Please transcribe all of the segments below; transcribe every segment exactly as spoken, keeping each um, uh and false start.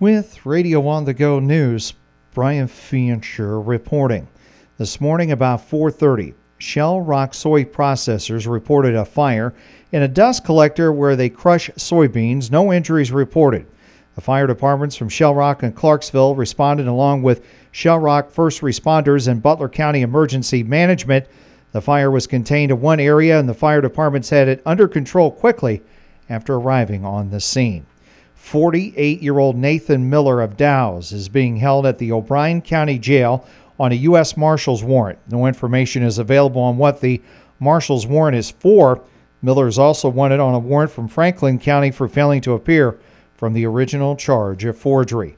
With Radio On The Go News, Brian Fancher reporting. This morning about four thirty, Shell Rock soy processors reported a fire in a dust collector where they crush soybeans. No injuries reported. The fire departments from Shell Rock and Clarksville responded along with Shell Rock first responders and Butler County Emergency Management. The fire was contained to one area and the fire departments had it under control quickly after arriving on the scene. forty-eight-year-old Nathan Miller of Dow's is being held at the O'Brien County Jail on a U S Marshal's warrant. No information is available on what the Marshal's warrant is for. Miller is also wanted on a warrant from Franklin County for failing to appear from the original charge of forgery.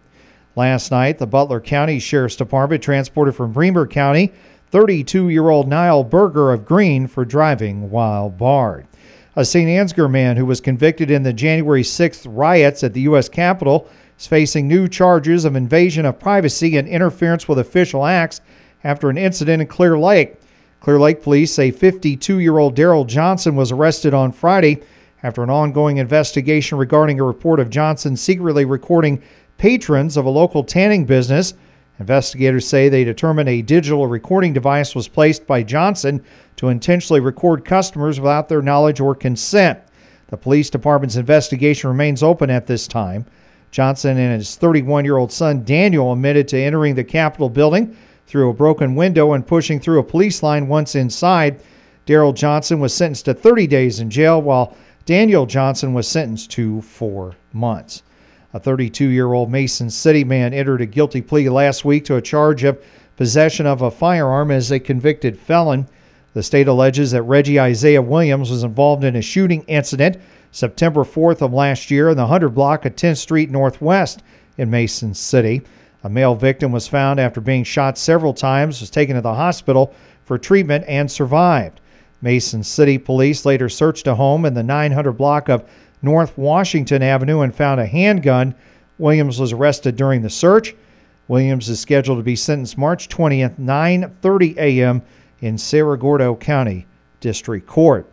Last night, the Butler County Sheriff's Department transported from Bremer County thirty-two-year-old Niall Berger of Green for driving while barred. A Saint Ansgar man who was convicted in the January sixth riots at the U S Capitol is facing new charges of invasion of privacy and interference with official acts after an incident in Clear Lake. Clear Lake police say fifty-two-year-old Daryl Johnson was arrested on Friday after an ongoing investigation regarding a report of Johnson secretly recording patrons of a local tanning business. Investigators say they determined a digital recording device was placed by Johnson to intentionally record customers without their knowledge or consent. The police department's investigation remains open at this time. Johnson and his thirty-one-year-old son Daniel admitted to entering the Capitol building through a broken window and pushing through a police line once inside. Daryl Johnson was sentenced to thirty days in jail, while Daniel Johnson was sentenced to four months. A thirty-two-year-old Mason City man entered a guilty plea last week to a charge of possession of a firearm as a convicted felon. The state alleges that Reggie Isaiah Williams was involved in a shooting incident September fourth of last year in the one hundred block of tenth street Northwest in Mason City. A male victim was found after being shot several times, was taken to the hospital for treatment, and survived. Mason City police later searched a home in the nine hundred block of North Washington Avenue and found a handgun. Williams was arrested during the search. Williams is scheduled to be sentenced March twentieth, nine thirty a.m. in Cerro Gordo County District Court.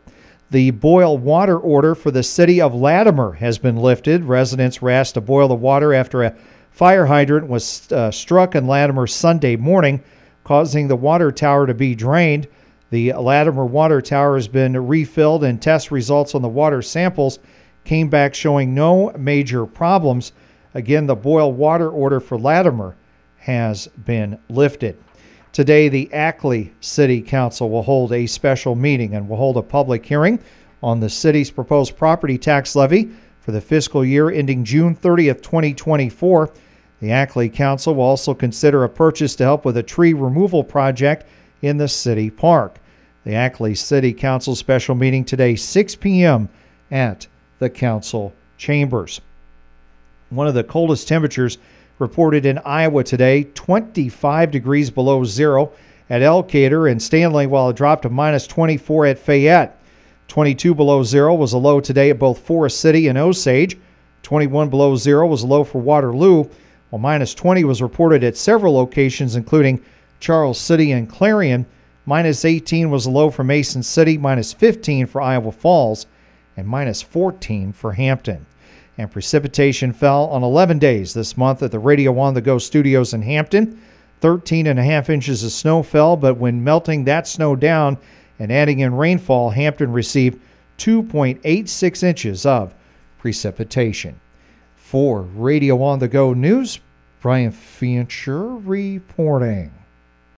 The boil water order for the city of Latimer has been lifted. Residents were asked to boil the water after a fire hydrant was uh, struck in Latimer Sunday morning, causing the water tower to be drained. The Latimer water tower has been refilled and test results on the water samples came back showing no major problems. Again, the boil water order for Latimer has been lifted. Today, the Ackley City Council will hold a special meeting and will hold a public hearing on the city's proposed property tax levy for the fiscal year ending June thirtieth, twenty twenty-four. The Ackley Council will also consider a purchase to help with a tree removal project in the city park. The Ackley City Council special meeting today, six p.m. at the council chambers. One of the coldest temperatures reported in Iowa today, twenty-five degrees below zero at Elkader and Stanley, while it dropped to minus twenty-four at Fayette. twenty-two below zero was a low today at both Forest City and Osage. twenty-one below zero was a low for Waterloo, while minus twenty was reported at several locations, including Charles City and Clarion. Minus eighteen was a low for Mason City, minus fifteen for Iowa Falls, and minus fourteen for Hampton. And precipitation fell on eleven days this month at the Radio On The Go studios in Hampton. thirteen and a half inches of snow fell, but when melting that snow down and adding in rainfall, Hampton received two point eight six inches of precipitation. For Radio On The Go News, Brian Fancher reporting.